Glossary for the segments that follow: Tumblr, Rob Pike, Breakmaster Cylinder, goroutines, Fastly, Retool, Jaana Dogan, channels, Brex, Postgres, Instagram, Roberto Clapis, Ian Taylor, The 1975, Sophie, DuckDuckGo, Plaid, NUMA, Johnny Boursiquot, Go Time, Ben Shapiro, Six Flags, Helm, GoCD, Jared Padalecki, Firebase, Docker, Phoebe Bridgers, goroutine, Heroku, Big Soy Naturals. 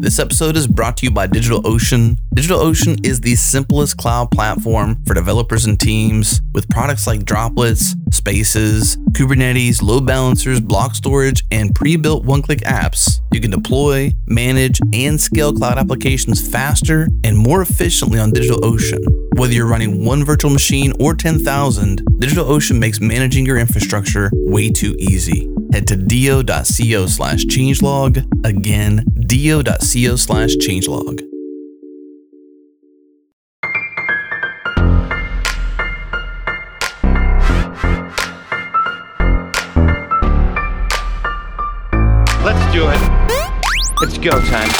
This episode is brought to you by DigitalOcean. DigitalOcean is the simplest cloud platform for developers and teams with products like Droplets, Spaces, Kubernetes, load balancers, block storage, and pre-built one-click apps. You can deploy, manage, and scale cloud applications faster and more efficiently on DigitalOcean. Whether you're running one virtual machine or 10,000, DigitalOcean makes managing your infrastructure way too easy. Head to do.co/changelog. Again, do.co/changelog. Let's do it. It's go time.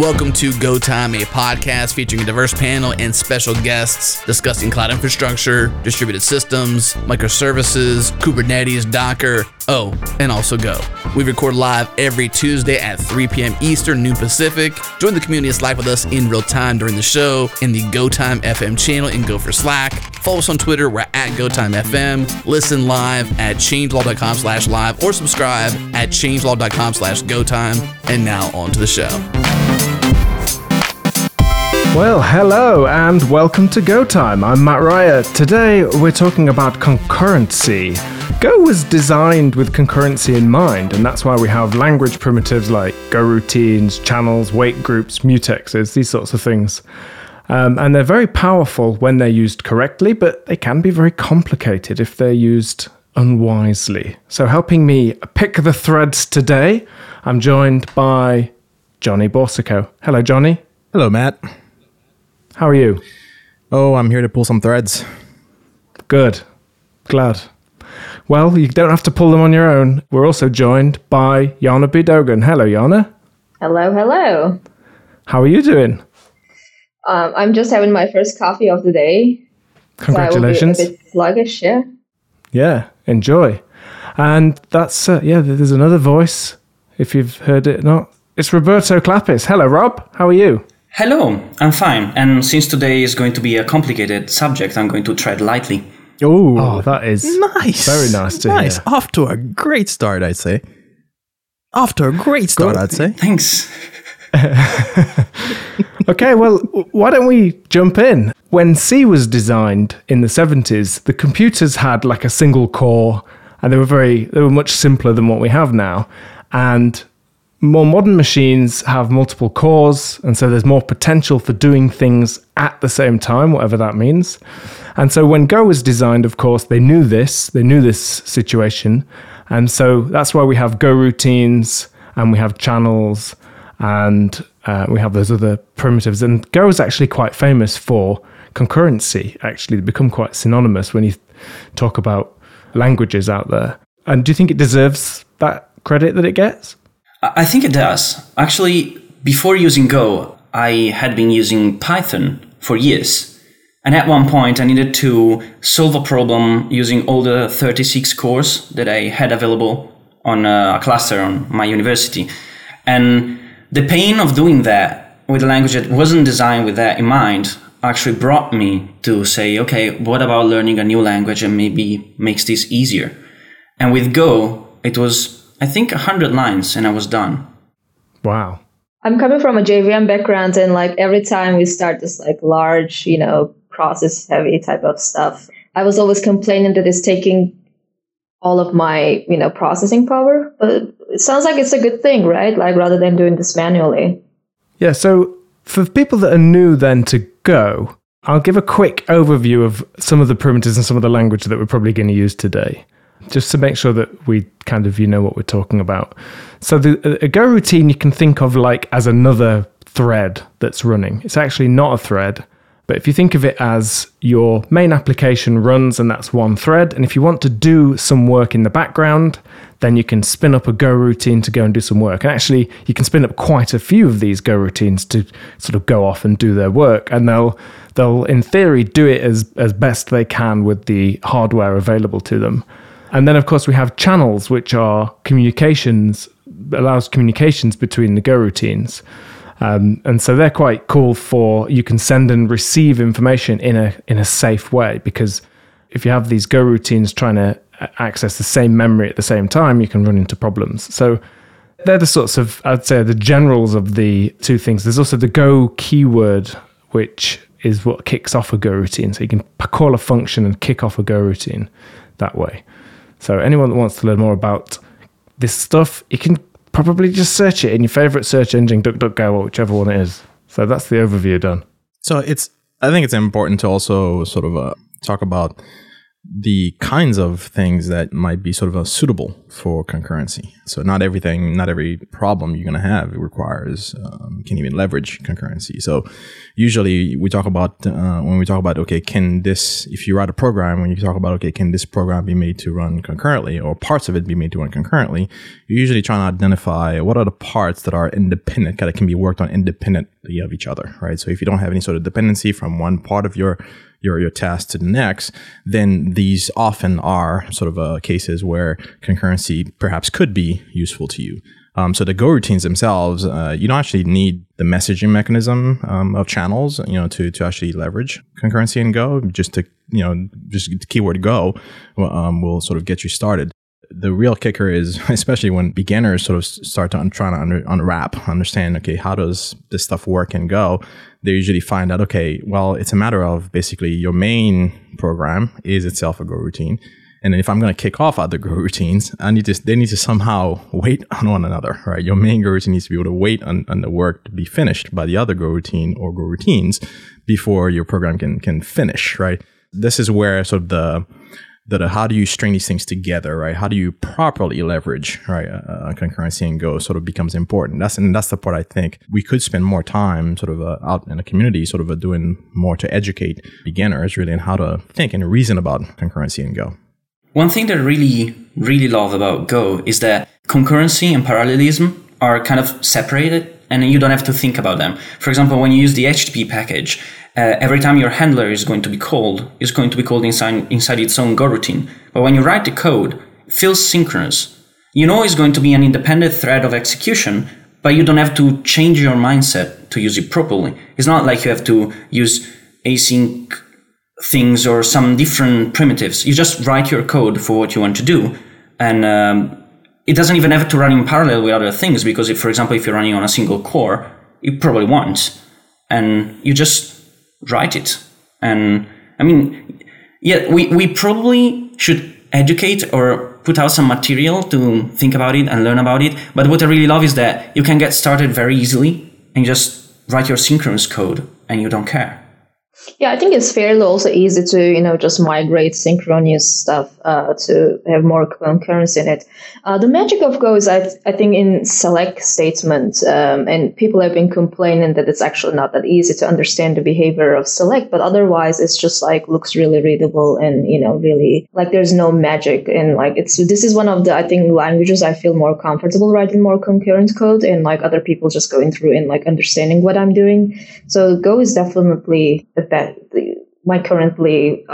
Welcome to Go Time, a podcast featuring a diverse panel and special guests discussing cloud infrastructure, distributed systems, microservices, Kubernetes, Docker, oh, and also Go. We record live every Tuesday at 3 p.m. Eastern, noon Pacific. Join the community and Slack with us in real time during the show in the Go Time FM channel and Go for Slack. Follow us on Twitter, we're at GoTimeFM. Listen live at changelog.com/live or subscribe at changelog.com/GoTime. And now on to the show. Well, hello and welcome to Go Time. I'm Matt Raya. Today we're talking about concurrency. Go was designed with concurrency in mind, and that's why we have language primitives like goroutines, channels, wait groups, mutexes, these sorts of things. And they're very powerful when they're used correctly, but they can be very complicated if they're used unwisely. So helping me pick the threads today, I'm joined by Johnny Boursiquot. Hello, Johnny. Hello, Matt. How are you? Oh, I'm here to pull some threads. Good. Glad. Well, you don't have to pull them on your own. We're also joined by Jaana Dogan. Hello, Jaana. Hello, hello. How are you doing? I'm just having my first coffee of the day. Congratulations. So I will be a bit sluggish, yeah. Yeah, enjoy. And that's, there's another voice, if you've heard it or not. It's Roberto Clapis. Hello, Rob. How are you? Hello, I'm fine. And since today is going to be a complicated subject, I'm going to tread lightly. Ooh, oh, that is nice. Very nice to nice. Hear. Off to a great start, I'd say. Thanks. Okay, well, why don't we jump in? When C was designed in the 70s, the computers had like a single core, and they were much simpler than what we have now. And more modern machines have multiple cores, and so there's more potential for doing things at the same time, whatever that means. And so when Go was designed, of course, they knew this situation. And so that's why we have Go routines, and we have channels, and we have those other primitives. And Go is actually quite famous for concurrency, actually. They become quite synonymous when you talk about languages out there. And do you think it deserves that credit that it gets? I think it does. Actually, before using Go, I had been using Python for years. And at one point, I needed to solve a problem using all the 36 cores that I had available on a cluster on my university. And the pain of doing that with a language that wasn't designed with that in mind actually brought me to say, okay, what about learning a new language and maybe makes this easier? And with Go, it was, I think, 100 lines and I was done. Wow. I'm coming from a JVM background, and like every time we start this like large, process heavy type of stuff, I was always complaining that it's taking all of my, processing power. But it sounds like it's a good thing, right? Like rather than doing this manually. Yeah. So for people that are new then to Go, I'll give a quick overview of some of the primitives and some of the language that we're probably going to use today, just to make sure that we kind of, what we're talking about. So a Go routine you can think of like as another thread that's running. It's actually not a thread, but if you think of it as your main application runs, and that's one thread, and if you want to do some work in the background, then you can spin up a Go routine to go and do some work. And actually, you can spin up quite a few of these Go routines to sort of go off and do their work, and they'll in theory do it as best they can with the hardware available to them. And then, of course, we have channels, which are communications allows communications between the goroutines. And so they're quite cool for, you can send and receive information in a safe way, because if you have these goroutines trying to access the same memory at the same time, you can run into problems. So they're the sorts of, I'd say, the generals of the two things. There's also the Go keyword, which is what kicks off a goroutine. So you can call a function and kick off a goroutine that way. So anyone that wants to learn more about this stuff, you can probably just search it in your favorite search engine, DuckDuckGo, or whichever one it is. So that's the overview done. So I think it's important to also sort of talk about the kinds of things that might be sort of suitable for concurrency. So not everything, not every problem you're going to have, it requires, can even leverage concurrency. So usually we talk about, when we talk about, okay, can this, if you write a program, when you talk about, okay, can this program be made to run concurrently, or parts of it be made to run concurrently, you're usually trying to identify what are the parts that are independent, that can be worked on independently of each other, right? So if you don't have any sort of dependency from one part of your task to the next, then these often are sort of cases where concurrency perhaps could be useful to you. So the goroutines themselves, you don't actually need the messaging mechanism of channels, to actually leverage concurrency in Go. Just the keyword Go will sort of get you started. The real kicker is, especially when beginners sort of start to understand, okay, how does this stuff work in Go? They usually find out, okay, well, it's a matter of basically your main program is itself a goroutine. And then if I'm going to kick off other goroutines, they need to somehow wait on one another, right? Your main goroutine needs to be able to wait on the work to be finished by the other goroutine or goroutines before your program can finish, right? This is where sort of the how do you string these things together, right? How do you properly leverage, right, concurrency in Go sort of becomes important. That's the part I think we could spend more time sort of out in the community sort of doing more to educate beginners really on how to think and reason about concurrency in Go. One thing that I really, really love about Go is that concurrency and parallelism are kind of separated, and you don't have to think about them. For example, when you use the HTTP package, every time your handler is going to be called, it's going to be called inside its own goroutine. But when you write the code, it feels synchronous. You know it's going to be an independent thread of execution, but you don't have to change your mindset to use it properly. It's not like you have to use async things or some different primitives. You just write your code for what you want to do, and it doesn't even have to run in parallel with other things, because if, for example, if you're running on a single core, it probably won't. And you just write it. And I mean, yeah, we probably should educate or put out some material to think about it and learn about it. But what I really love is that you can get started very easily and just write your synchronous code and you don't care. Yeah, I think it's fairly also easy to, just migrate synchronous stuff to have more concurrency in it. The magic of Go is, I think, in select statements, and people have been complaining that it's actually not that easy to understand the behavior of select, but otherwise it's just like looks really readable and, really like there's no magic. And like this is one of the, I think, languages I feel more comfortable writing more concurrent code and like other people just going through and like understanding what I'm doing. So Go is definitely currently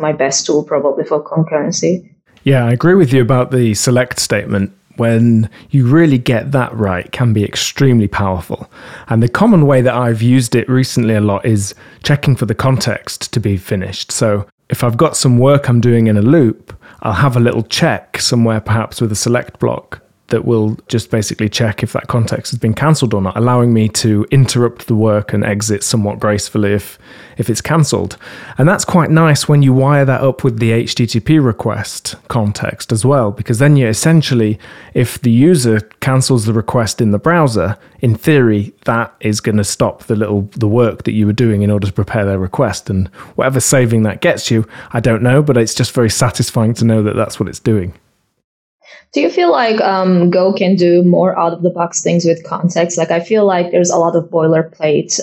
my best tool probably for concurrency. Yeah, I agree with you about the select statement. When you really get that right, it can be extremely powerful. And the common way that I've used it recently a lot is checking for the context to be finished. So if I've got some work I'm doing in a loop, I'll have a little check somewhere, perhaps with a select block, that will just basically check if that context has been cancelled or not, allowing me to interrupt the work and exit somewhat gracefully if it's cancelled. And that's quite nice when you wire that up with the HTTP request context as well, because then you're essentially, if the user cancels the request in the browser, in theory, that is going to stop the work that you were doing in order to prepare their request. And whatever saving that gets you, I don't know, but it's just very satisfying to know that that's what it's doing. Do you feel like Go can do more out-of-the-box things with context? Like, I feel like there's a lot of boilerplate.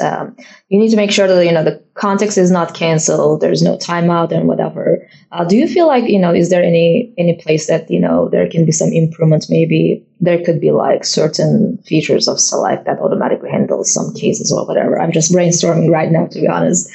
You need to make sure that, the context is not canceled, there's no timeout and whatever. Do you feel like, is there any place that, there can be some improvements? Maybe there could be like certain features of select that automatically handles some cases or whatever. I'm just brainstorming right now, to be honest.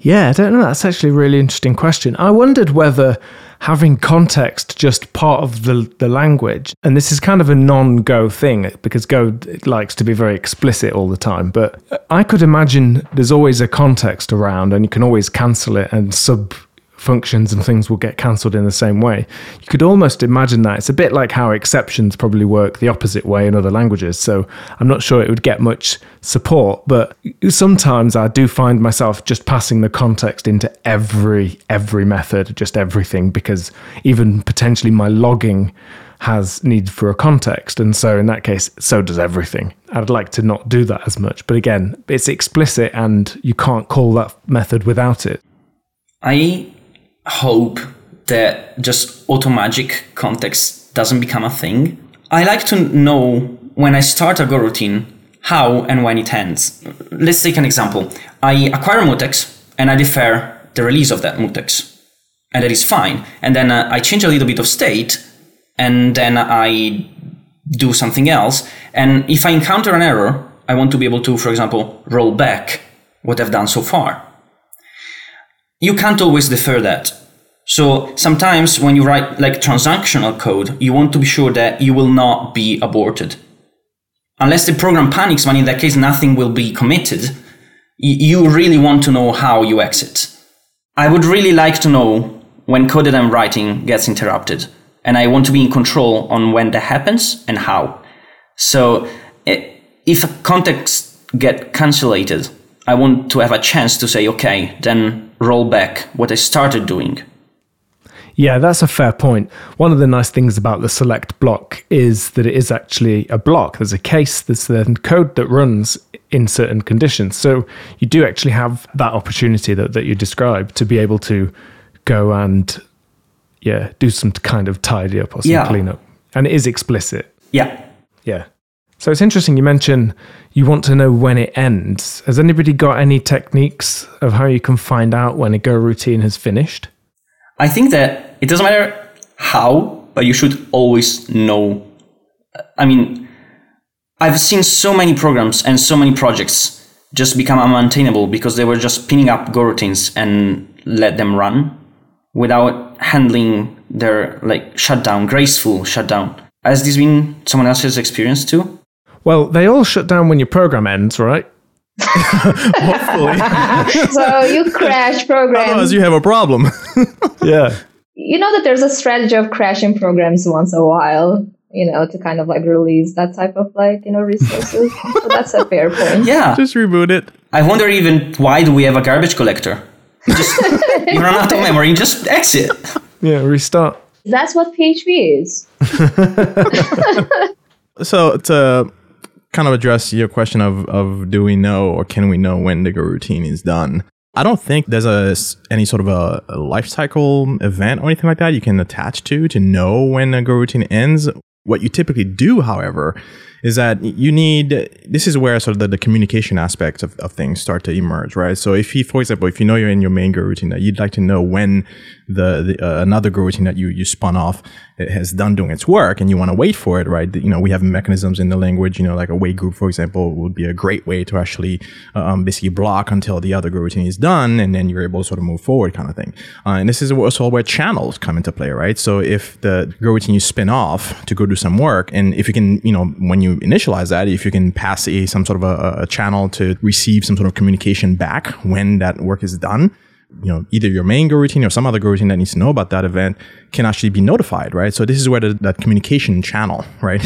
Yeah, I don't know. That's actually a really interesting question. I wondered whether having context just part of the language. And this is kind of a non-Go thing, because Go likes to be very explicit all the time. But I could imagine there's always a context around, and you can always cancel it, and sub-functions and things will get cancelled in the same way. You could almost imagine that. It's a bit like how exceptions probably work the opposite way in other languages. So I'm not sure it would get much support, but sometimes I do find myself just passing the context into every method, just everything, because even potentially my logging has need for a context. And so in that case, so does everything. I'd like to not do that as much. But again, it's explicit and you can't call that method without it. I hope that just automagic context doesn't become a thing. I like to know when I start a Go routine, how and when it ends. Let's take an example. I acquire a mutex and I defer the release of that mutex. And that is fine. And then I change a little bit of state and then I do something else. And if I encounter an error, I want to be able to, for example, roll back what I've done so far. You can't always defer that. So sometimes when you write like transactional code, you want to be sure that you will not be aborted. Unless the program panics, when in that case, nothing will be committed. You really want to know how you exit. I would really like to know when code that I'm writing gets interrupted. And I want to be in control on when that happens and how. So if a context get cancellated, I want to have a chance to say, okay, then roll back what I started doing. Yeah, that's a fair point. One of the nice things about the select block is that it is actually a block. There's a case, there's the code that runs in certain conditions. So you do actually have that opportunity that you described to be able to go and do some kind of tidy up or some cleanup. And it is explicit. Yeah. So it's interesting you mention you want to know when it ends. Has anybody got any techniques of how you can find out when a Go routine has finished? I think that it doesn't matter how, but you should always know. I mean, I've seen so many programs and so many projects just become unmaintainable because they were just pinning up Go routines and let them run without handling their shutdown, graceful shutdown. Has this been someone else's experience too? Well, they all shut down when your program ends, right? Hopefully. So you crash programs. Otherwise you have a problem. Yeah. You know that there's a strategy of crashing programs once a while, to kind of release that type of resources. So that's a fair point. Yeah. Just reboot it. I wonder even why do we have a garbage collector? Just you run out of memory, you just exit. Yeah, restart. That's what PHP is. So to kind of address your question of do we know or can we know when the Go routine is done? I don't think there's any sort of a life cycle event or anything like that you can attach to know when a Go routine ends. What you typically do, however, is that you need, this is where sort of the communication aspects of things start to emerge, right? So for example, if you know you're in your main Go routine that you'd like to know when the another Go routine that you spun off it has done doing its work and you want to wait for it, right? We have mechanisms in the language, like a wait group, for example, would be a great way to actually basically block until the other Go routine is done and then you're able to sort of move forward kind of thing. And this is also where channels come into play, right? So if the Go routine you spin off to go do some work and if you can, when you initialize that, if you can pass some sort of a channel to receive some sort of communication back when that work is done, either your main Go routine or some other Go routine that needs to know about that event can actually be notified, right? So this is where that communication channel, right?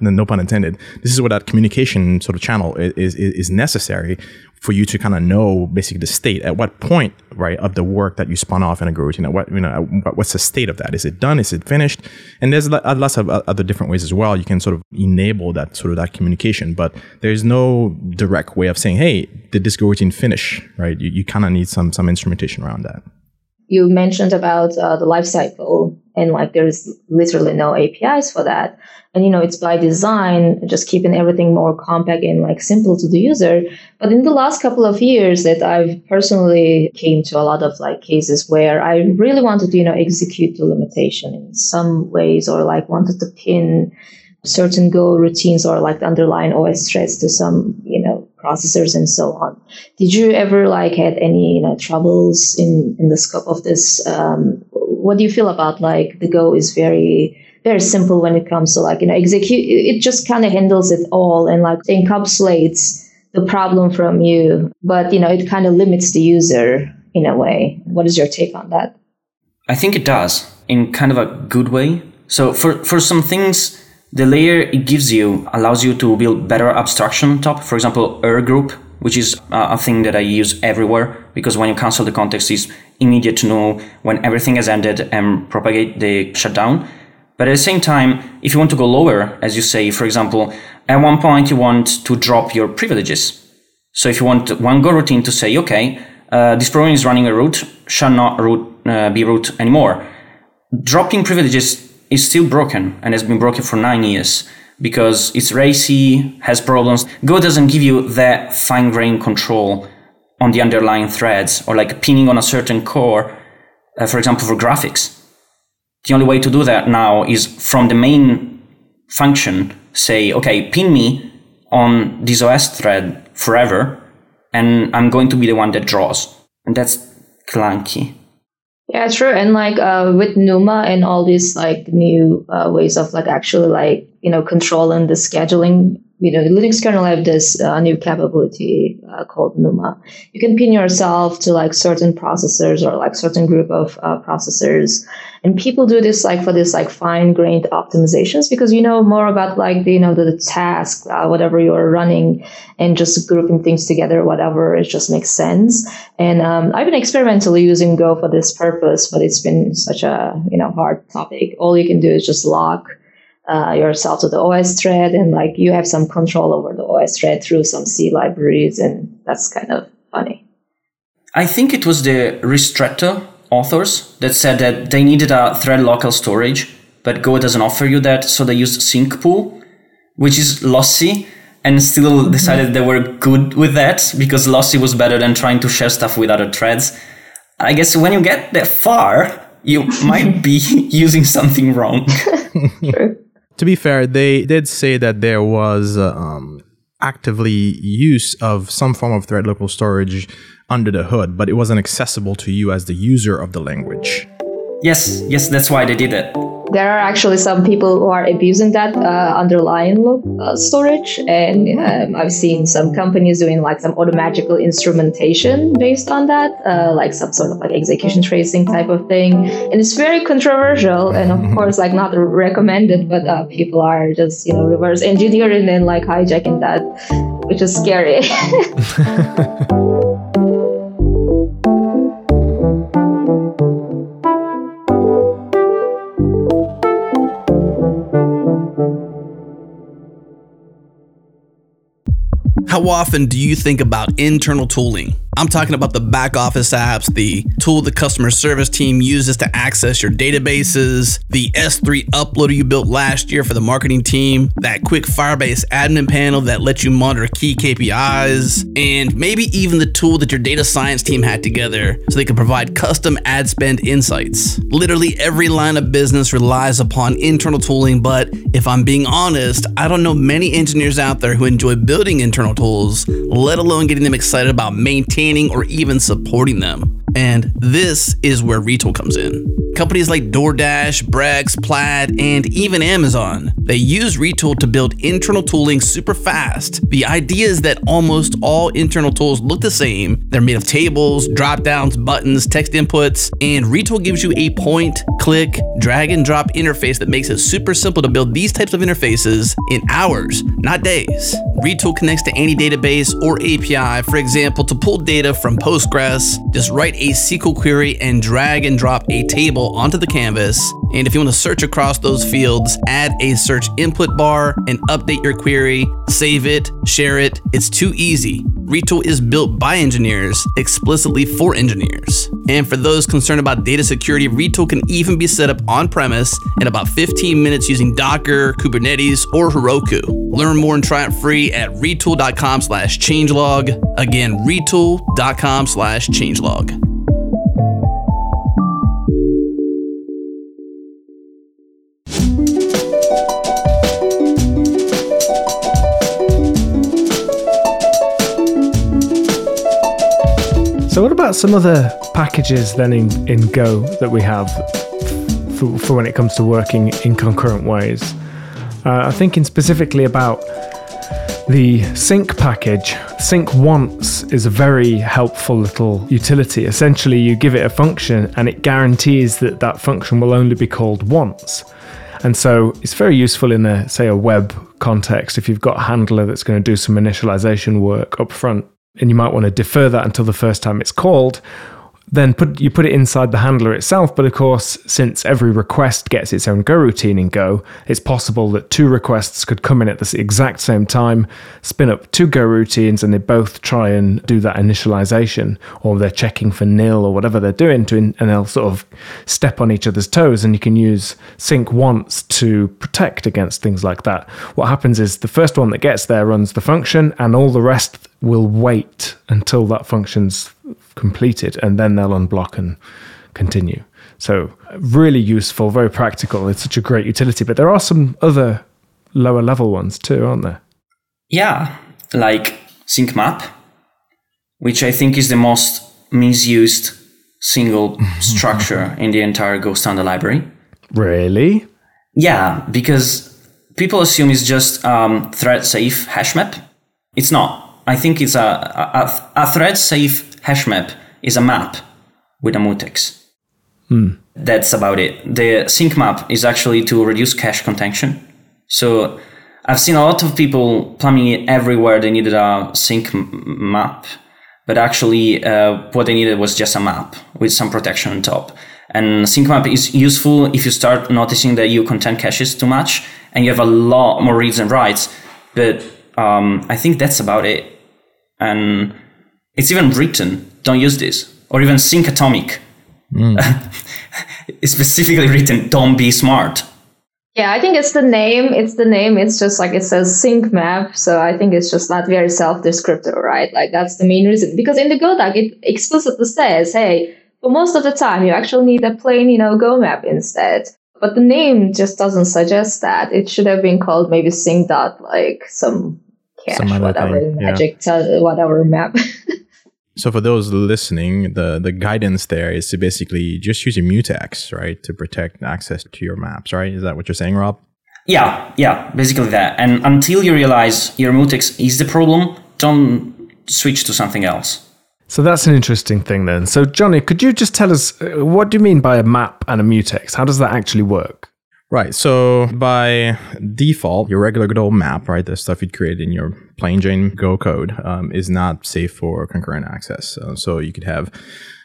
No pun intended. This is where that communication sort of channel is necessary for you to kind of know basically the state at what point, right, of the work that you spun off in a Go routine. What's the state of that? Is it done? Is it finished? And there's lots of other different ways as well. You can sort of enable that sort of that communication, but there's no direct way of saying, hey, did this Go routine finish, right? You kind of need some instrumentation around that. You mentioned about the life cycle and there's literally no APIs for that. And, it's by design, just keeping everything more compact and simple to the user. But in the last couple of years that I've personally came to a lot of cases where I really wanted to, execute the limitation in some ways or wanted to pin certain Go routines or the underlying OS threads to some, processors and so on. Did you ever had any troubles in the scope of this what do you feel about like the Go is very simple when it comes to like, you know, execute, it just kind of handles it all and like encapsulates the problem from you, but, you know, it kind of limits the user in a way. What is your take on that? I think it does in kind of a good way. So for some things, the layer it gives you allows you to build better abstraction on top. For example, group, which is a thing that I use everywhere, because when you cancel the context, it's immediate to know when everything has ended and propagate the shutdown. But at the same time, if you want to go lower, as you say, for example, at one point you want to drop your privileges. So if you want one Go routine to say, okay, this program is running a root, shall not be root anymore. Dropping privileges is still broken and has been broken for 9 years because it's racy, has problems. Go doesn't give you that fine-grained control on the underlying threads or like pinning on a certain core, for example, for graphics. The only way to do that now is from the main function, say, okay, pin me on this OS thread forever, and I'm going to be the one that draws. And that's clunky. Yeah, true. And like with NUMA and all these like new ways of like actually like, you know, controlling the scheduling, you know, the Linux kernel have this new capability called NUMA. You can pin yourself to like certain processors or like certain group of processors. And people do this like for this like fine-grained optimizations because you know more about like the, you know, the task, whatever you're running, and just grouping things together, whatever, it just makes sense. And I've been experimentally using Go for this purpose, but it's been such a, you know, hard topic. All you can do is just lock yourself to the OS thread, and like you have some control over the OS thread through some C libraries, and that's kind of funny. I think it was the Ristretto authors that said that they needed a thread local storage, but Go doesn't offer you that, so they used sync pool, which is lossy, and still decided they were good with that because lossy was better than trying to share stuff with other threads. I guess when you get that far, you might be using something wrong. Sure. To be fair, they did say that there was actively use of some form of thread local storage under the hood, but it wasn't accessible to you as the user of the language. Yes, that's why they did it. There are actually some people who are abusing that underlying storage, and I've seen some companies doing like some automatical instrumentation based on that, like some sort of like execution tracing type of thing, and it's very controversial and of course like not recommended, but people are just, you know, reverse engineering and like hijacking that, which is scary. How often do you think about internal tooling? I'm talking about the back office apps, the tool the customer service team uses to access your databases, the S3 uploader you built last year for the marketing team, that quick Firebase admin panel that lets you monitor key KPIs, and maybe even the tool that your data science team had together so they could provide custom ad spend insights. Literally every line of business relies upon internal tooling, but if I'm being honest, I don't know many engineers out there who enjoy building internal tools, let alone getting them excited about maintaining or even supporting them. And this is where Retool comes in. Companies like DoorDash, Brex, Plaid, and even Amazon, they use Retool to build internal tooling super fast. The idea is that almost all internal tools look the same. They're made of tables, drop-downs, buttons, text inputs, and Retool gives you a point, click, drag and drop interface that makes it super simple to build these types of interfaces in hours, not days. Retool connects to any database or API, for example, to pull data from Postgres, just write a SQL query and drag and drop a table onto the canvas, and if you want to search across those fields, add a search input bar and update your query, save it, share it. It's too easy. Retool is built by engineers, explicitly for engineers. And for those concerned about data security, Retool can even be set up on-premise in about 15 minutes using Docker, Kubernetes, or Heroku. Learn more and try it free at retool.com/changelog. Again, retool.com/changelog. So what about some of the packages then in Go that we have? for when it comes to working in concurrent ways. I'm thinking specifically about the sync package. Sync once is a very helpful little utility. Essentially, you give it a function and it guarantees that that function will only be called once. And so it's very useful in a, say, a web context if you've got a handler that's going to do some initialization work up front, and you might want to defer that until the first time it's called. Then you put it inside the handler itself, but of course, since every request gets its own goroutine in Go, it's possible that two requests could come in at the exact same time, spin up two goroutines, and they both try and do that initialization, or they're checking for nil or whatever they're doing, and they'll sort of step on each other's toes, and you can use sync once to protect against things like that. What happens is the first one that gets there runs the function, and all the rest will wait until that function's completed, and then they'll unblock and continue. So really useful, very practical. It's such a great utility, but there are some other lower level ones too, aren't there? Yeah, like sync map, which I think is the most misused single structure in the entire Go standard library. Really? Yeah, because people assume it's just thread safe hash map. It's not. I think it's a thread safe hash map is a map with a mutex. That's about it. The sync map is actually to reduce cache contention. So I've seen a lot of people plumbing it everywhere they needed a sync map, but actually what they needed was just a map with some protection on top. And sync map is useful if you start noticing that you contain caches too much and you have a lot more reads and writes, but I think that's about it. And it's even written, don't use this. Or even sync atomic. It's specifically written, don't be smart. Yeah, I think it's the name. It's just like it says sync map. So I think it's just not very self-descriptive, right? Like that's the main reason. Because in the Go doc, it explicitly says, hey, for most of the time, you actually need a plain, Go map instead. But the name just doesn't suggest that. It should have been called maybe sync dot, like some cache, whatever thing, magic, whatever map. So for those listening, the guidance there is to basically just use a mutex, right, to protect access to your maps, right? Is that what you're saying, Rob? Yeah, basically that. And until you realize your mutex is the problem, don't switch to something else. So that's an interesting thing then. So Johnny, could you just tell us, what do you mean by a map and a mutex? How does that actually work? Right. So by default, your regular good old map, right, the stuff you'd create in your plain Jane Go code is not safe for concurrent access. So you could have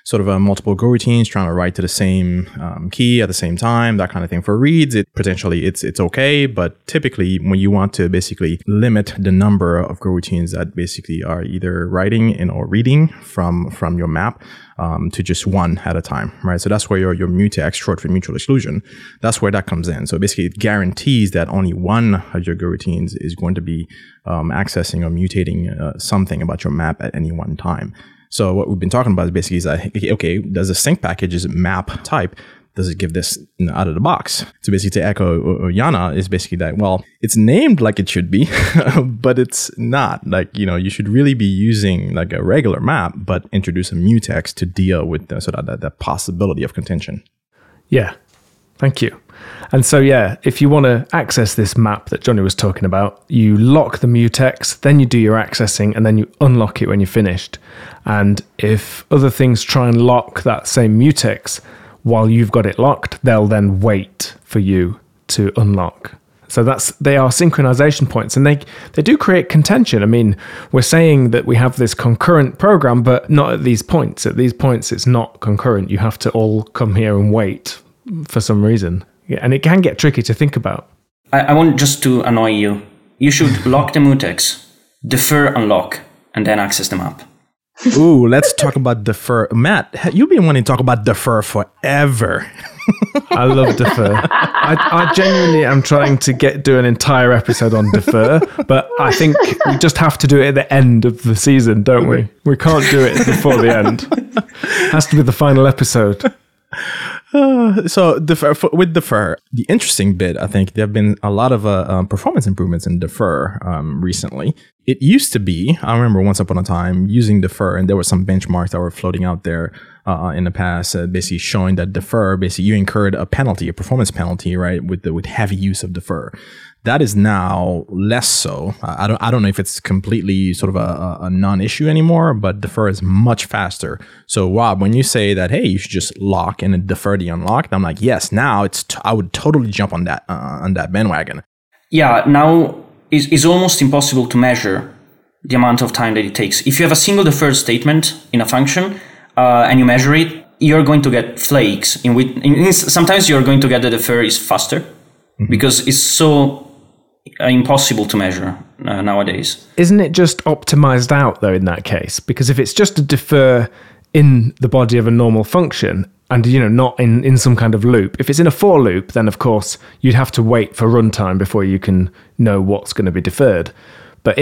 sort of multiple Go routines trying to write to the same key at the same time, that kind of thing. For reads, it's okay, but typically when you want to basically limit the number of Go routines that basically are either writing in or reading from your map, to just one at a time, right? So that's where your mutex, short for mutual exclusion, that's where that comes in. So basically it guarantees that only one of your goroutines is going to be accessing or mutating something about your map at any one time. So what we've been talking about is basically is that, okay, does a sync package is map type? Does it give this out of the box? So basically to echo Jaana is basically that, well, it's named like it should be, but it's not. Like, you should really be using like a regular map, but introduce a mutex to deal with the possibility of contention. Yeah, thank you. And so, yeah, if you want to access this map that Johnny was talking about, you lock the mutex, then you do your accessing, and then you unlock it when you're finished. And if other things try and lock that same mutex, while you've got it locked, they'll then wait for you to unlock. So they are synchronization points, and they do create contention. I mean, we're saying that we have this concurrent program, but not at these points. At these points, it's not concurrent. You have to all come here and wait for some reason. Yeah, and it can get tricky to think about. I want just to annoy you. You should lock the mutex, defer unlock, and then access the map. Ooh, let's talk about defer. Matt, you've been wanting to talk about defer forever. I love defer. I genuinely am trying to do an entire episode on defer, but I think we just have to do it at the end of the season, don't we? We can't do it before the end. It has to be the final episode. So with Defer, the interesting bit, I think there have been a lot of performance improvements in Defer recently. It used to be, I remember once upon a time using Defer, and there were some benchmarks that were floating out there in the past, basically showing that defer, basically you incurred a penalty, a performance penalty, right, with heavy use of defer. That is now less so. I don't know if it's completely sort of a non-issue anymore, but defer is much faster. So Rob, when you say that, hey, you should just lock and defer the unlock, I'm like, yes, now it's I would totally jump on that bandwagon. Yeah, now it's almost impossible to measure the amount of time that it takes. If you have a single deferred statement in a function and you measure it, you're going to get flakes. Sometimes you're going to get the defer is faster because it's so impossible to measure nowadays. Isn't it just optimized out though in that case? Because if it's just a defer in the body of a normal function and not in some kind of loop, if it's in a for loop, then of course you'd have to wait for runtime before you can know what's going to be deferred. But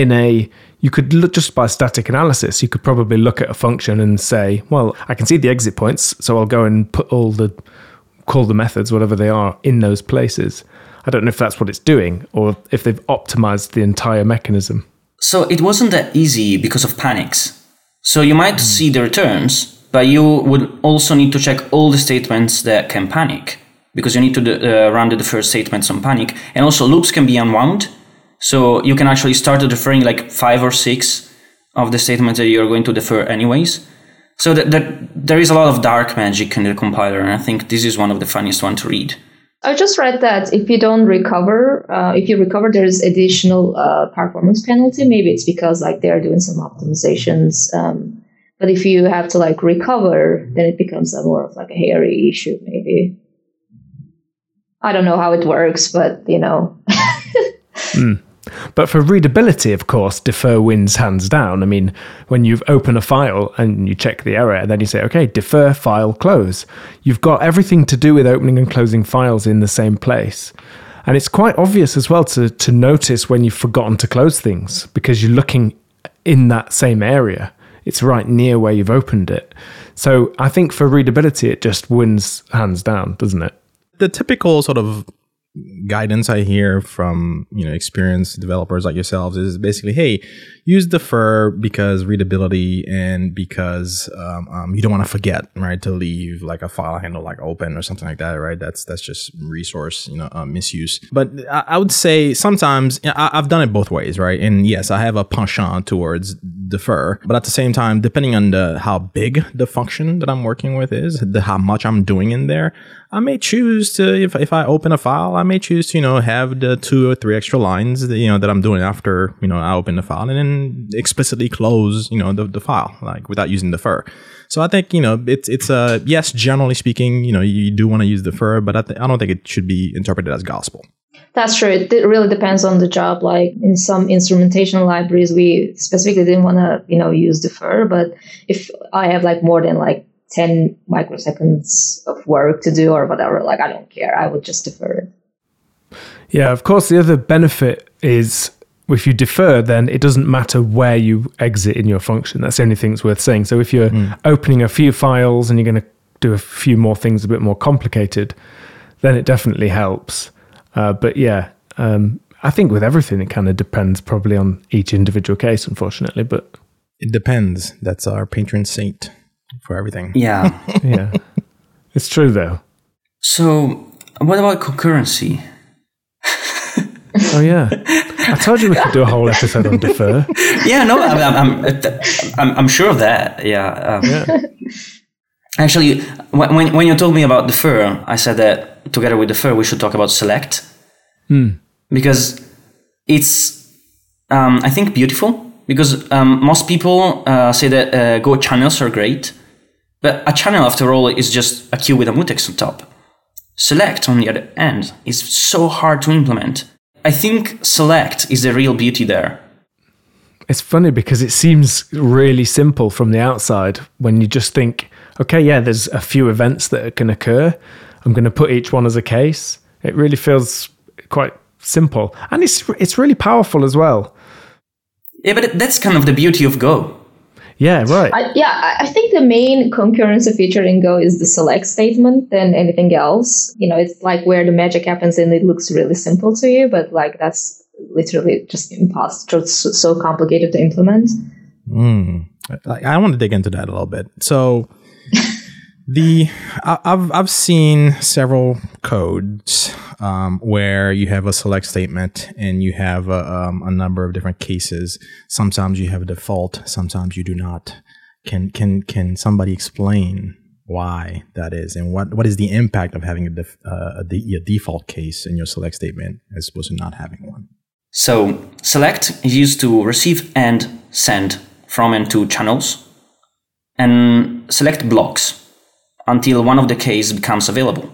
you could look just by static analysis, you could probably look at a function and say, well, I can see the exit points, so I'll go and put call the methods, whatever they are, in those places. I don't know if that's what it's doing or if they've optimized the entire mechanism. So it wasn't that easy because of panics. So you might see the returns, but you would also need to check all the statements that can panic because you need to run the deferred statements on panic. And also loops can be unwound. So you can actually start deferring like 5 or 6 of the statements that you're going to defer anyways. So there is a lot of dark magic in the compiler, and I think this is one of the funniest ones to read. I just read that if you don't recover, there is additional performance penalty. Maybe it's because like they're doing some optimizations. But if you have to like recover, then it becomes more of a hairy issue maybe. I don't know how it works, but But for readability, of course, defer wins hands down. I mean, when you open a file and you check the error, and then you say, okay, defer file close. You've got everything to do with opening and closing files in the same place. And it's quite obvious as well to notice when you've forgotten to close things because you're looking in that same area. It's right near where you've opened it. So I think for readability, it just wins hands down, doesn't it? The typical sort of guidance I hear from experienced developers like yourselves is basically, hey, use defer because readability and because you don't want to forget, right, to leave like a file handle like open or something like that, right? That's just resource misuse. But I would say sometimes I've done it both ways, right? And yes, I have a penchant towards defer, but at the same time, depending on how big the function that I'm working with is, how much I'm doing in there, I may choose to, if I open a file, I may choose to, have the 2 or 3 extra lines that, that I'm doing after, I open the file and then explicitly close, the file, like without using defer. So I think, it's a, yes, generally speaking, you do want to use defer, but I don't think it should be interpreted as gospel. That's true. It really depends on the job. Like in some instrumentation libraries, we specifically didn't want to, use defer, but if I have like more than like 10 microseconds of work to do or whatever, like I don't care, I would just defer it. Yeah, of course, the other benefit is if you defer, then it doesn't matter where you exit in your function. That's the only thing that's worth saying. So if you're opening a few files and you're going to do a few more things a bit more complicated, then it definitely helps. I think with everything, it kind of depends probably on each individual case, unfortunately, but... It depends. That's our patron saint for everything. Yeah. Yeah. It's true, though. So, what about concurrency? Oh, yeah. I told you we could do a whole episode on defer. Yeah, no, I'm sure of that. Yeah. Yeah. Actually, when you told me about defer, I said that together with defer, we should talk about select. Because it's, I think, beautiful. Because most people say that Go channels are great, but a channel, after all, is just a queue with a mutex on top. Select, on the other hand, is so hard to implement. I think select is the real beauty there. It's funny because it seems really simple from the outside when you just think, okay, yeah, there's a few events that can occur. I'm going to put each one as a case. It really feels quite simple. And it's really powerful as well. Yeah, but that's kind of the beauty of Go. Yeah, right. I think the main concurrency feature in Go is the select statement than anything else. It's like where the magic happens and it looks really simple to you, but like that's literally just impossible. It's so complicated to implement. I want to dig into that a little bit. So I've seen several codes where you have a select statement and you have a number of different cases. Sometimes you have a default, sometimes you do not. Can somebody explain why that is, and what is the impact of having a default case in your select statement as opposed to not having one? So select is used to receive and send from and to channels, and select blocks until one of the case becomes available.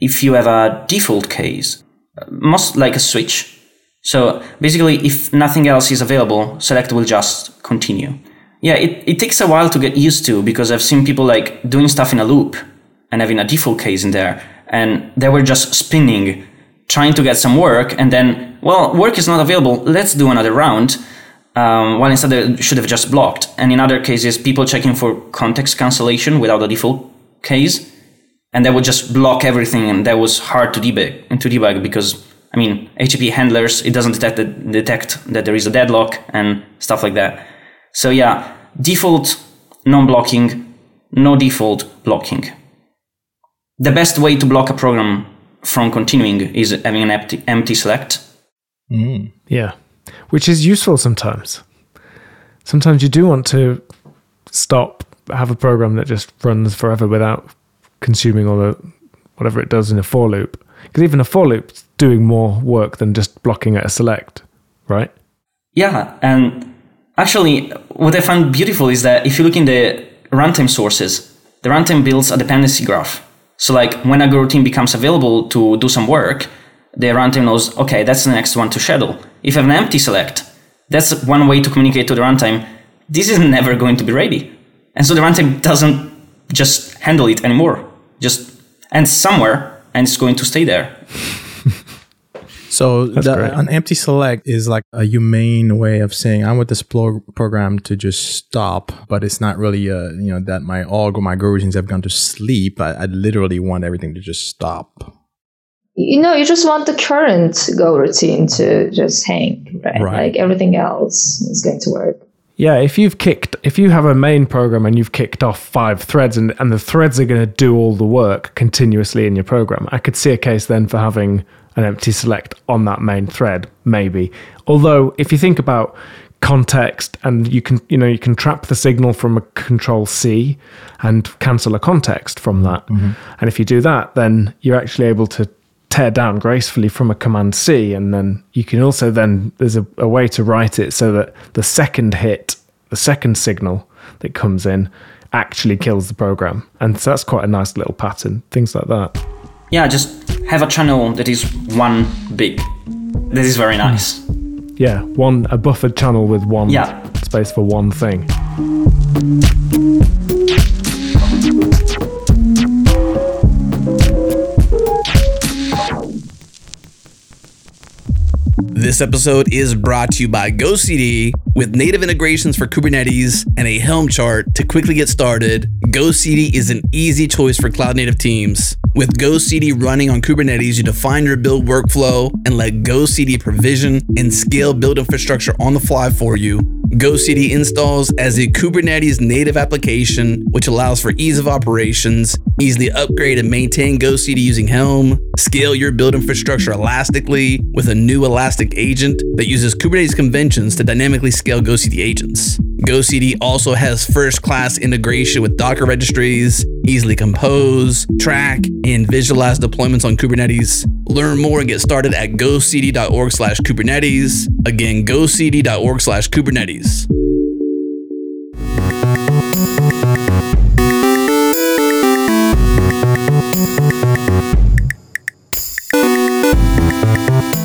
If you have a default case, most like a switch. So basically, if nothing else is available, select will just continue. Yeah, it takes a while to get used to, because I've seen people like doing stuff in a loop and having a default case in there, and they were just spinning, trying to get some work, and then, well, work is not available, let's do another round, while instead they should have just blocked. And in other cases, people checking for context cancellation without a default case, and they would just block everything, and that was hard to debug because, I mean, HTTP handlers, it doesn't detect that there is a deadlock and stuff like that. So yeah, default non-blocking, no default blocking. The best way to block a program from continuing is having an empty select. Mm. Yeah, which is useful sometimes. Sometimes you do want to stop, have a program that just runs forever without consuming all the whatever it does in a for loop. Because even a for loop is doing more work than just blocking at a select, right? Yeah, and actually, what I find beautiful is that if you look in the runtime sources, the runtime builds a dependency graph. So like when a goroutine becomes available to do some work, the runtime knows, okay, that's the next one to schedule. If I have an empty select, that's one way to communicate to the runtime, this is never going to be ready. And so the runtime doesn't just handle it anymore. Just ends somewhere and it's going to stay there. So an empty select is like a humane way of saying I want this program to just stop, but it's not really that all my goroutines have gone to sleep. I literally want everything to just stop. You know, you just want the current goroutine to just hang, right? Like everything else is going to work. Yeah, if you have a main program and you've kicked off 5 threads and the threads are going to do all the work continuously in your program, I could see a case then for having an empty select on that main thread, maybe. Although, if you think about context, and you can trap the signal from a control C and cancel a context from that. Mm-hmm. And if you do that, then you're actually able to tear down gracefully from a command C, and then you can also then there's a way to write it so that the second signal that comes in actually kills the program. And so that's quite a nice little pattern, things like that. Yeah, just have a channel that is one big. This is very nice. Yeah, a buffered channel with one space for one thing. This episode is brought to you by GoCD. With native integrations for Kubernetes and a Helm chart to quickly get started, GoCD is an easy choice for cloud-native teams. With GoCD running on Kubernetes, you define your build workflow and let GoCD provision and scale build infrastructure on the fly for you. GoCD installs as a Kubernetes native application, which allows for ease of operations, easily upgrade and maintain GoCD using Helm, scale your build infrastructure elastically with a new Elastic agent that uses Kubernetes conventions to dynamically scale GoCD agents. GoCD also has first-class integration with Docker registries, easily compose, track, and visualize deployments on Kubernetes. Learn more and get started at gocd.org/Kubernetes. Again, gocd.org/Kubernetes.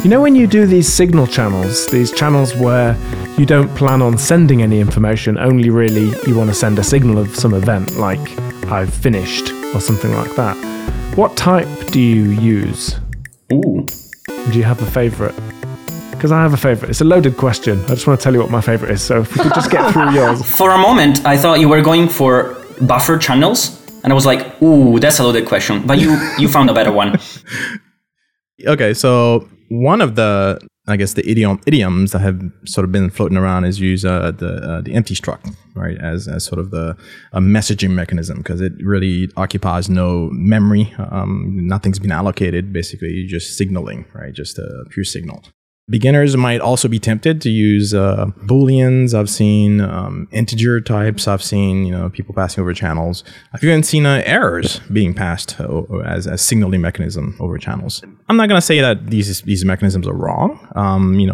You know when you do these signal channels, where you don't plan on sending any information, only really you want to send a signal of some event like I've finished or something like that. What type do you use? Ooh. Do you have a favorite? Because I have a favorite. It's a loaded question. I just want to tell you what my favorite is. So if we could just get through yours. For a moment, I thought you were going for buffer channels. And I was like, ooh, that's a loaded question. But you found a better one. Okay, so one of the I guess the idioms that have sort of been floating around is use the empty struct, right, as sort of a messaging mechanism, because it really occupies no memory. Nothing's been allocated. Basically, you're just signaling, right, just a pure signal. Beginners might also be tempted to use booleans. I've seen integer types. I've seen people passing over channels. I've even seen errors being passed as a signaling mechanism over channels. I'm not going to say that these mechanisms are wrong.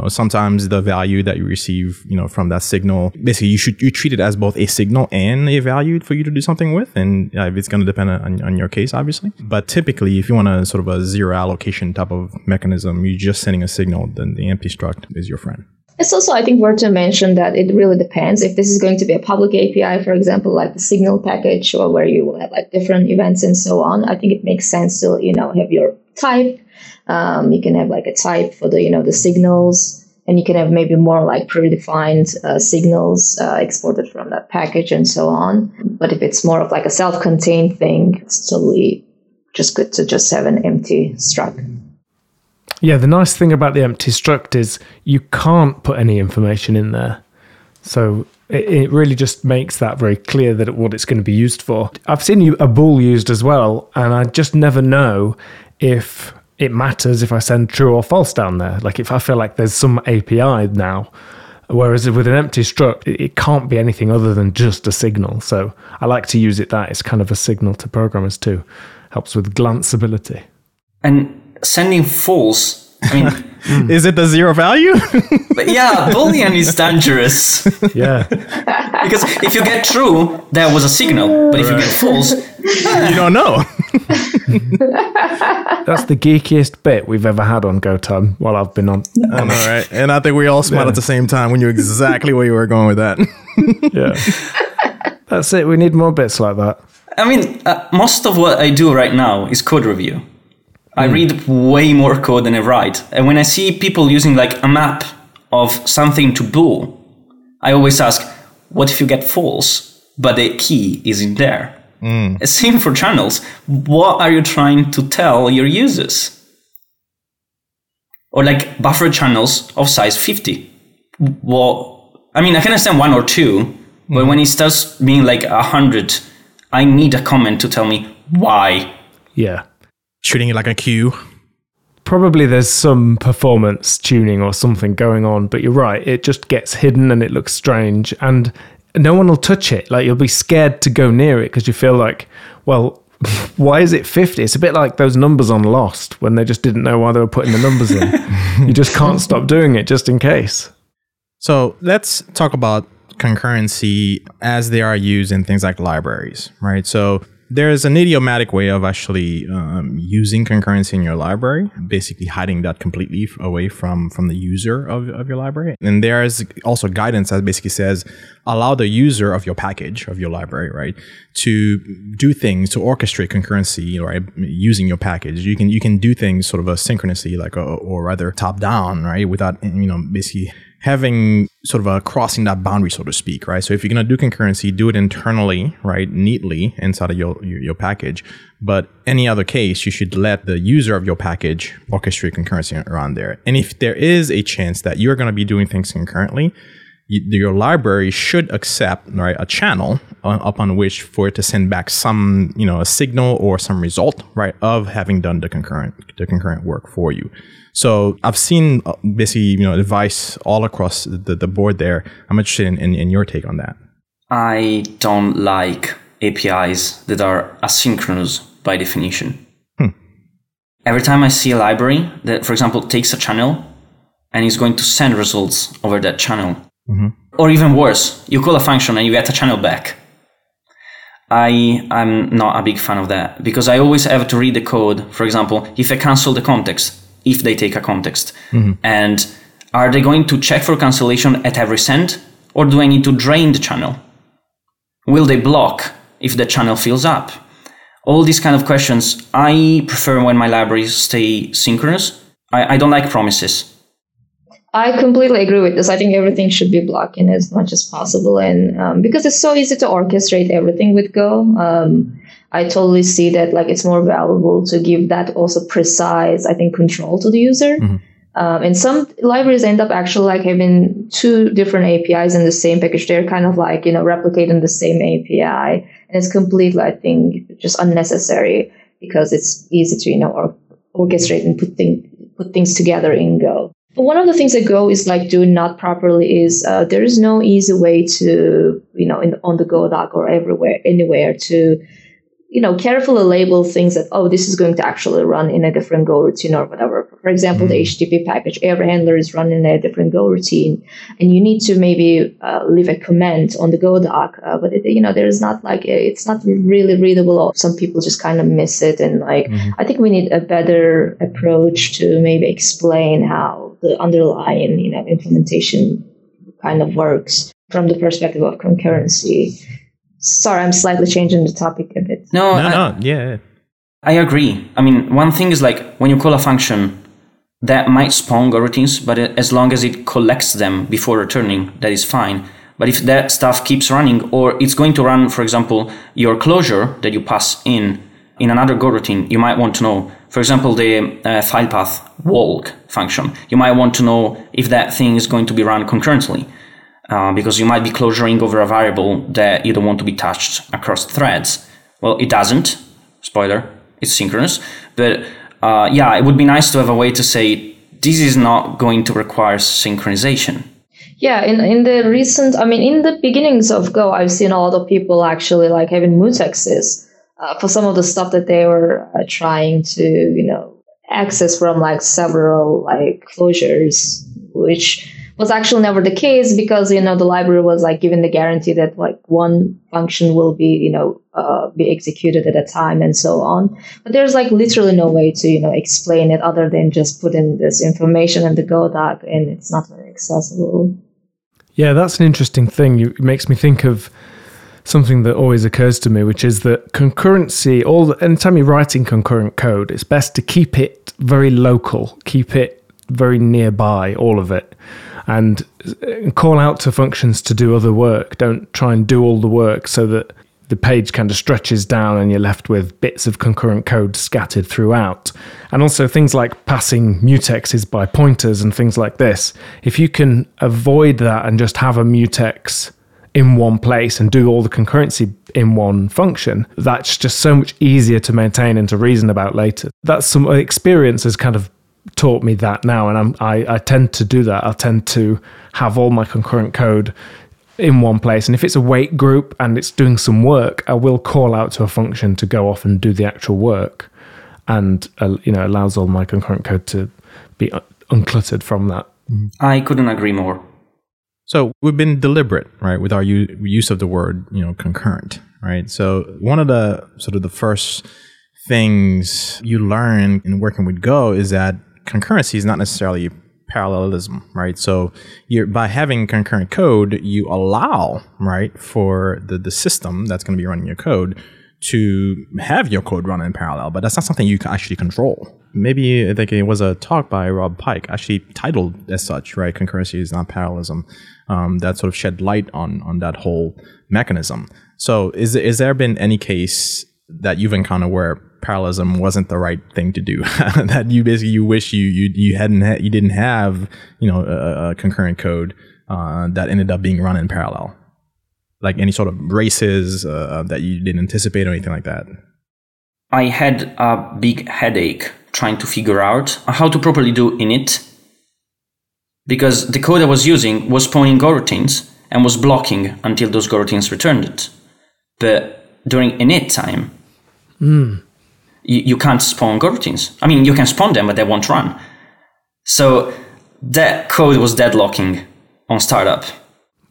Sometimes the value that you receive from that signal, basically you treat it as both a signal and a value for you to do something with, and it's going to depend on your case, obviously. But typically, if you want a sort of a zero allocation type of mechanism, you're just sending a signal. Then the empty struct is your friend. It's also, I think, worth to mention that it really depends. If this is going to be a public API, for example, like the signal package, or where you will have like different events and so on, I think it makes sense to, have your type. You can have like a type for the, the signals, and you can have maybe more like predefined signals exported from that package and so on. But if it's more of like a self-contained thing, it's totally just good to just have an empty struct. Yeah, the nice thing about the empty struct is you can't put any information in there. So it really just makes that very clear that what it's going to be used for. I've seen a bool used as well, and I just never know if it matters if I send true or false down there. Like if I feel like there's some API now, whereas with an empty struct, it can't be anything other than just a signal. So I like to use it that it's kind of a signal to programmers too. Helps with glanceability. And sending false, is it the zero value? But yeah, boolean is dangerous. Yeah. Because if you get true, there was a signal. But if you get false, you don't know. That's the geekiest bit we've ever had on Go Time while I've been on. I know, right? And I think we all smiled at the same time when you knew exactly where you were going with that. Yeah. That's it. We need more bits like that. Most of what I do right now is code review. I read way more code than I write. And when I see people using like a map of something to bool, I always ask, what if you get false, but the key is in there? Same for channels. What are you trying to tell your users? Or like buffer channels of size 50. Well, I can understand one or two, but when it starts being like 100, I need a comment to tell me why. Yeah. Treating it like a queue. Probably there's some performance tuning or something going on, but you're right. It just gets hidden and it looks strange and no one will touch it. Like you'll be scared to go near it because you feel like, well, why is it 50? It's a bit like those numbers on Lost when they just didn't know why they were putting the numbers in. You just can't stop doing it just in case. So let's talk about concurrency as they are used in things like libraries, right? So there's an idiomatic way of actually using concurrency in your library, basically hiding that completely away from the user of your library. And there's also guidance that basically says, allow the user of your package, of your library, right, to do things, to orchestrate concurrency, right, using your package. You can do things sort of asynchronously, like, or rather top down, right, without, basically having sort of a crossing that boundary, so to speak, right? So if you're going to do concurrency, do it internally, right? Neatly inside of your package. But any other case, you should let the user of your package orchestrate concurrency around there. And if there is a chance that you're going to be doing things concurrently, your library should accept, right, a channel upon which for it to send back some, a signal or some result, right, of having done the concurrent work for you. So I've seen basically, advice all across the board there. I'm interested in your take on that. I don't like APIs that are asynchronous by definition. Every time I see a library that, for example, takes a channel and is going to send results over that channel, or even worse, you call a function and you get a channel back. I am not a big fan of that because I always have to read the code. For example, if I cancel the context, if they take a context, and are they going to check for cancellation at every send, or do I need to drain the channel? Will they block if the channel fills up? All these kind of questions. I prefer when my libraries stay synchronous. I don't like promises. I completely agree with this. I think everything should be blocking as much as possible. And because it's so easy to orchestrate everything with Go, I totally see that like it's more valuable to give that also precise, I think, control to the user. And some libraries end up actually like having two different APIs in the same package. They're kind of like, you know, replicating the same API. And it's completely, I think, just unnecessary because it's easy to, you know, orchestrate and put things together in Go. But one of the things that Go is like doing not properly is there is no easy way to, you know, on the Go doc or anywhere to, you know, carefully label things that, oh, this is going to actually run in a different Go routine or whatever. For example, the HTTP package, every handler is running a different Go routine, and you need to maybe leave a comment on the Go doc. But it, you know, there's not like it's not really readable. Or some people just kind of miss it, and like I think we need a better approach to maybe explain how the underlying, you know, implementation kind of works from the perspective of concurrency. Sorry, I'm slightly changing the topic a bit. No, I agree. I mean, one thing is like when you call a function that might spawn goroutines, but as long as it collects them before returning, that is fine. But if that stuff keeps running, or it's going to run, for example, your closure that you pass in another goroutine, you might want to know, for example, the file path walk function. You might want to know if that thing is going to be run concurrently. Because you might be closuring over a variable that you don't want to be touched across threads. Well, it doesn't. Spoiler, it's synchronous. But yeah, it would be nice to have a way to say this is not going to require synchronization. Yeah, in the beginnings of Go, I've seen a lot of people actually like having mutexes for some of the stuff that they were trying to, you know, access from like several like closures, which was actually never the case because, you know, the library was like given the guarantee that like one function will be, you know, be executed at a time and so on. But there's like literally no way to, you know, explain it other than just put in this information in the Go doc, and it's not very accessible. Yeah, that's an interesting thing. It makes me think of something that always occurs to me, which is that concurrency, anytime you're writing concurrent code, it's best to keep it very local, keep it very nearby, all of it. And call out to functions to do other work. Don't try and do all the work so that the page kind of stretches down and you're left with bits of concurrent code scattered throughout. And also things like passing mutexes by pointers and things like this. If you can avoid that and just have a mutex in one place and do all the concurrency in one function, that's just so much easier to maintain and to reason about later. That's some experience has kind of taught me that now, and I tend to do that. I tend to have all my concurrent code in one place, and if it's a wait group and it's doing some work, I will call out to a function to go off and do the actual work, and you know, allows all my concurrent code to be uncluttered from that. I couldn't agree more. So we've been deliberate, right, with our use of the word, you know, concurrent, right? So one of the sort of the first things you learn in working with Go is that concurrency is not necessarily parallelism, right? So by having concurrent code, you allow, right, for the system that's going to be running your code to have your code run in parallel, but that's not something you can actually control. Maybe I think it was a talk by Rob Pike, actually titled as such, right? Concurrency is not parallelism. That sort of shed light on that whole mechanism. So is there been any case that you've encountered where parallelism wasn't the right thing to do? That you basically you wish you didn't have, you know, a concurrent code that ended up being run in parallel, like any sort of races that you didn't anticipate or anything like that? I had a big headache trying to figure out how to properly do init, because the code I was using was spawning goroutines and was blocking until those goroutines returned it, but during init time. You can't spawn goroutines. I mean, you can spawn them, but they won't run. So that code was deadlocking on startup.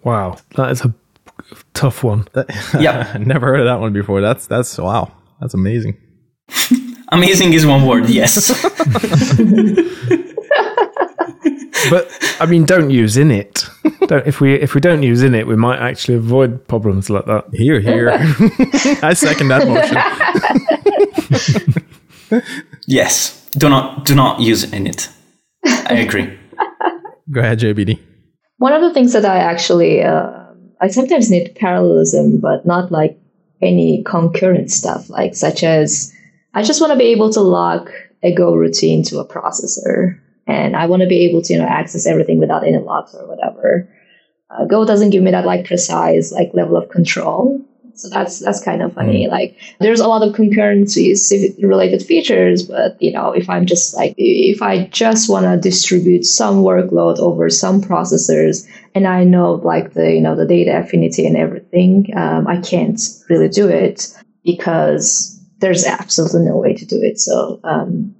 Wow, that is a tough one. Yeah, never heard of that one before. That's wow, that's amazing. Amazing is one word, yes. But I mean, don't use init. If we don't use init, we might actually avoid problems like that. Hear, hear. I second that motion. Yes, do not use init. I agree. Go ahead, JBD. One of the things that I actually I sometimes need parallelism, but not like any concurrent stuff, like such as I just want to be able to lock a Go routine to a processor, And I want to be able to, you know, access everything without any locks or whatever. Go doesn't give me that like precise like level of control. So that's kind of funny. Like there's a lot of concurrencies related features, but you know, if I just want to distribute some workload over some processors and I know like the, you know, the data affinity and everything, I can't really do it because there's absolutely no way to do it. So,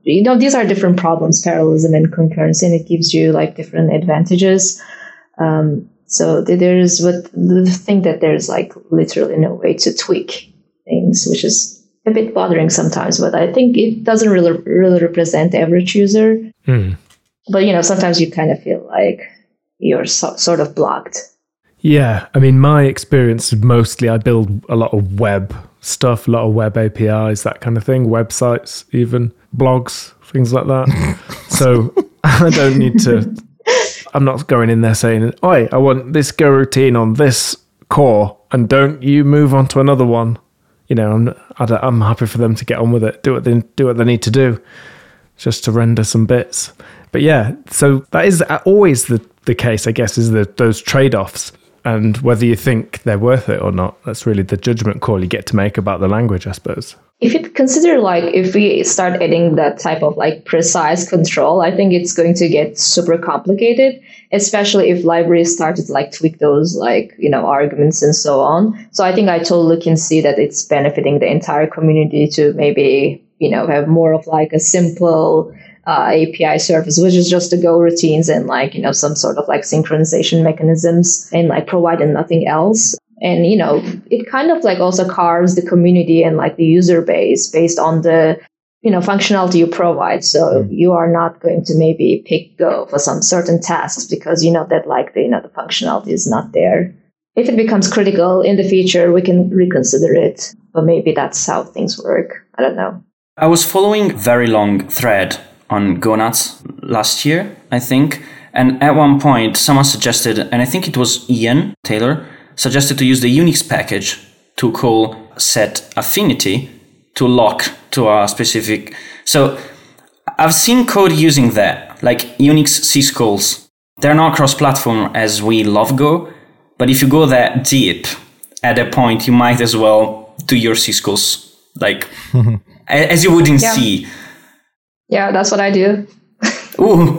you know, these are different problems, parallelism and concurrency, and it gives you like different advantages. So there's the thing that there's like literally no way to tweak things, which is a bit bothering sometimes, but I think it doesn't really represent the average user. But, you know, sometimes you kind of feel like you're sort of blocked. Yeah. I mean, my experience mostly, I build a lot of web stuff, a lot of web APIs, that kind of thing, websites, even blogs, things like that. So I don't need to... I'm not going in there saying, "Oi, I want this Go routine on this core, and don't you move on to another one." You know, I'm happy for them to get on with it, do what they need to do, just to render some bits. But yeah, so that is always the case, I guess, is those trade-offs, and whether you think they're worth it or not. That's really the judgment call you get to make about the language, I suppose. If you consider, like, if we start adding that type of, like, precise control, I think it's going to get super complicated, especially if libraries started to, like, tweak those, like, you know, arguments and so on. So I think I totally can see that it's benefiting the entire community to maybe, you know, have more of, like, a simple API service, which is just the Go routines and, like, you know, some sort of, like, synchronization mechanisms and, like, providing nothing else. And, you know, it kind of like also carves the community and like the user base based on the, you know, functionality you provide. So you are not going to maybe pick Go for some certain tasks because you know that like the, you know, the functionality is not there. If it becomes critical in the future, we can reconsider it. But maybe that's how things work. I don't know. I was following a very long thread on GoNuts last year, I think. And at one point, someone suggested, and I think it was Ian Taylor, suggested to use the Unix package to call set affinity to lock to a specific. So I've seen code using that, like Unix syscalls. They're not cross-platform as we love Go, but if you go that deep, at a point you might as well do your syscalls, like as you would in C. Yeah, that's what I do. Ooh.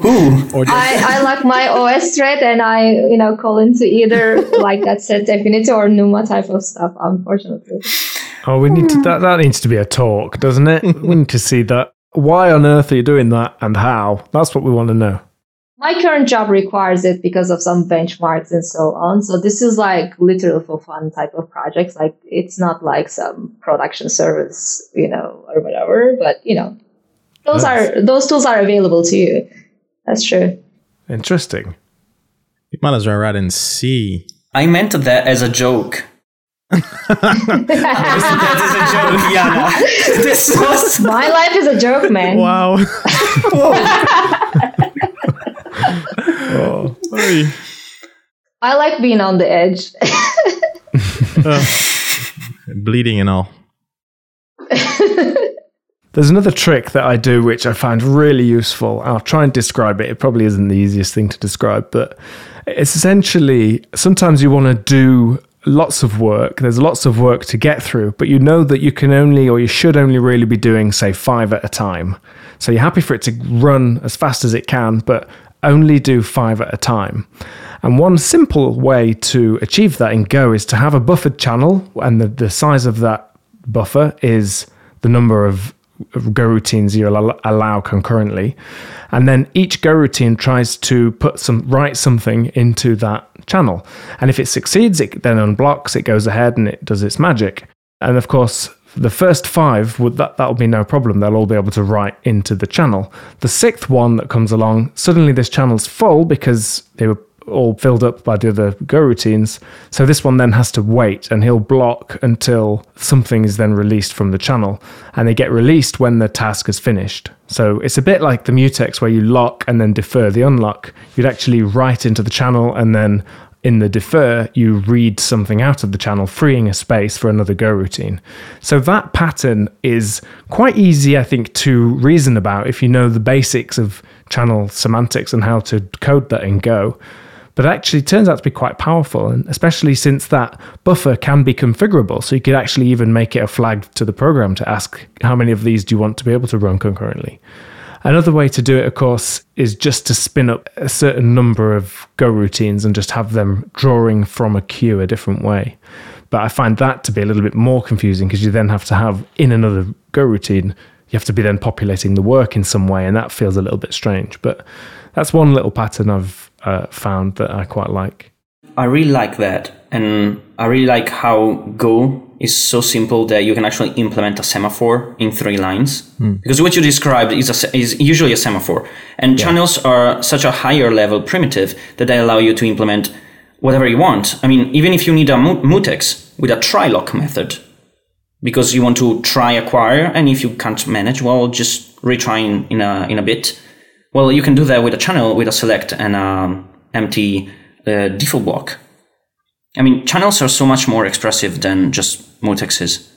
I lock my OS thread and I, you know, call into either like that set affinity or NUMA type of stuff, unfortunately. Oh, we need to, that needs to be a talk, doesn't it? We need to see that. Why on earth are you doing that and how? That's what we want to know. My current job requires it because of some benchmarks and so on. So this is like literal for fun type of projects. Like it's not like some production service, you know, or whatever, but you know. Those tools are available to you. That's true. Interesting. You might as well write in C. I meant that as a joke. That is a joke, Jaana. This was... My life is a joke, man. Wow. Oh. Sorry. I like being on the edge. Bleeding and all. There's another trick that I do, which I find really useful. I'll try and describe it. It probably isn't the easiest thing to describe, but it's essentially sometimes you want to do lots of work. There's lots of work to get through, but you know that you can only, or you should only really be doing, say, 5 at a time. So you're happy for it to run as fast as it can, but only do 5 at a time. And one simple way to achieve that in Go is to have a buffered channel, and the size of that buffer is the number of Go routines you'll allow concurrently, and then each Go routine tries to write something into that channel, and if it succeeds, it then unblocks, it goes ahead and it does its magic. And of course the first 5 that'll be no problem, they'll all be able to write into the channel. The 6th one that comes along, suddenly this channel's full because they were all filled up by the other Go routines. So this one then has to wait, and he'll block until something is then released from the channel, and they get released when the task is finished. So it's a bit like the mutex where you lock and then defer the unlock. You'd actually write into the channel and then in the defer, you read something out of the channel, freeing a space for another Go routine. So that pattern is quite easy, I think, to reason about if you know the basics of channel semantics and how to code that in Go. But it actually turns out to be quite powerful, and especially since that buffer can be configurable. So you could actually even make it a flag to the program to ask how many of these do you want to be able to run concurrently. Another way to do it, of course, is just to spin up a certain number of Go routines and just have them drawing from a queue a different way. But I find that to be a little bit more confusing because you then have to have, in another Go routine, you have to be then populating the work in some way, and that feels a little bit strange. But that's one little pattern I've found that I quite like. I really like that. And I really like how Go is so simple that you can actually implement a semaphore in three lines. Because what you described is usually a semaphore. And channels are such a higher level primitive that they allow you to implement whatever you want. I mean, even if you need a mutex with a try lock method, because you want to try acquire, and if you can't manage, well, just retry in a bit. Well, you can do that with a channel, with a select and empty default block. I mean, channels are so much more expressive than just mutexes.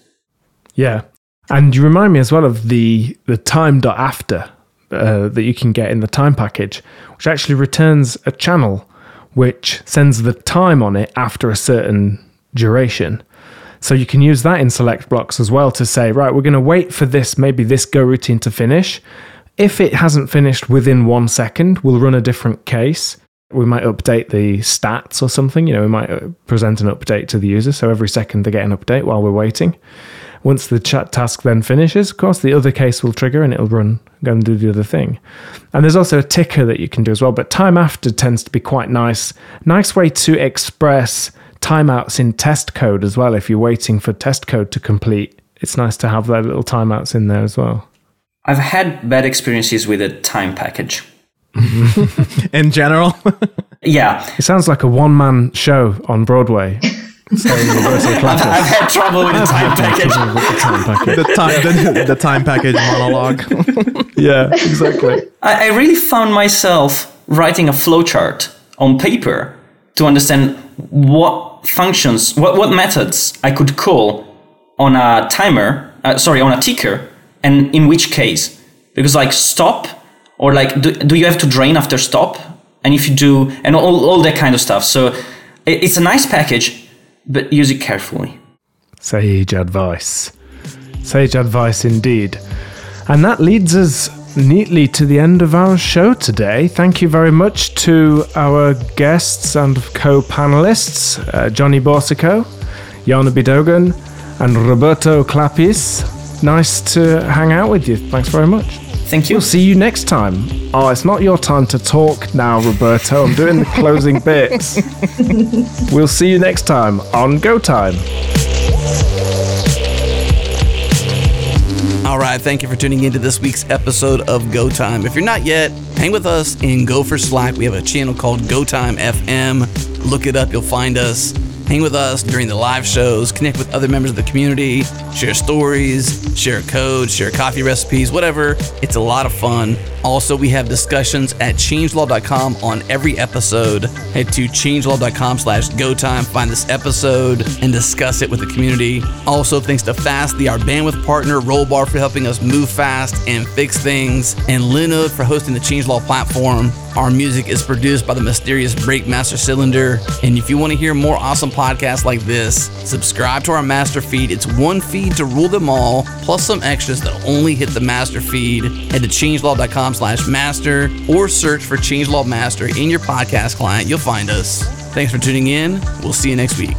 Yeah. And you remind me as well of the time.after that you can get in the time package, which actually returns a channel which sends the time on it after a certain duration. So you can use that in select blocks as well to say, right, we're going to wait for this, maybe this Go routine to finish. If it hasn't finished within 1 second, we'll run a different case. We might update the stats or something, you know, we might present an update to the user. So every second they get an update while we're waiting. Once the chat task then finishes, of course, the other case will trigger and it'll run, go and do the other thing. And there's also a ticker that you can do as well, but time after tends to be quite nice. Nice way to express timeouts in test code as well. If you're waiting for test code to complete, it's nice to have that little timeouts in there as well. I've had bad experiences with a time package. In general? Yeah. It sounds like a one-man show on Broadway. I've had trouble with the time package. The time package monologue. Yeah, exactly. I really found myself writing a flowchart on paper to understand what functions, what methods I could call on a timer, on a ticker, and in which case. Because like stop, or like, do you have to drain after stop? And if you do, and all that kind of stuff. So it's a nice package, but use it carefully. Sage advice. Sage advice indeed. And that leads us neatly to the end of our show today. Thank you very much to our guests and co-panelists, Johnny Boursiquot, Jaana Dogan, and Roberto Clapis. Nice to hang out with you. Thanks very much. Thank you. We'll see you next time. Oh, it's not your time to talk now, Roberto. I'm doing the closing bits. We'll see you next time on Go Time. All right, thank you for tuning into this week's episode of Go Time. If you're not yet, hang with us and go for Slack. We have a channel called Go Time FM. Look it up, you'll find us. Hang with us during the live shows, connect with other members of the community, share stories, share code, share coffee recipes, whatever. It's a lot of fun. Also, we have discussions at changelaw.com on every episode. Head to changelaw.com/gotime, find this episode, and discuss it with the community. Also, thanks to Fastly, our bandwidth partner, Rollbar, for helping us move fast and fix things, and Linode for hosting the Changelaw platform. Our music is produced by the mysterious Breakmaster Cylinder. And if you want to hear more awesome podcasts like this, subscribe to our master feed. It's one feed to rule them all, plus some extras that only hit the master feed. Head to changelaw.com/master or search for Changelaw Master in your podcast client. You'll find us. Thanks for tuning in. We'll see you next week.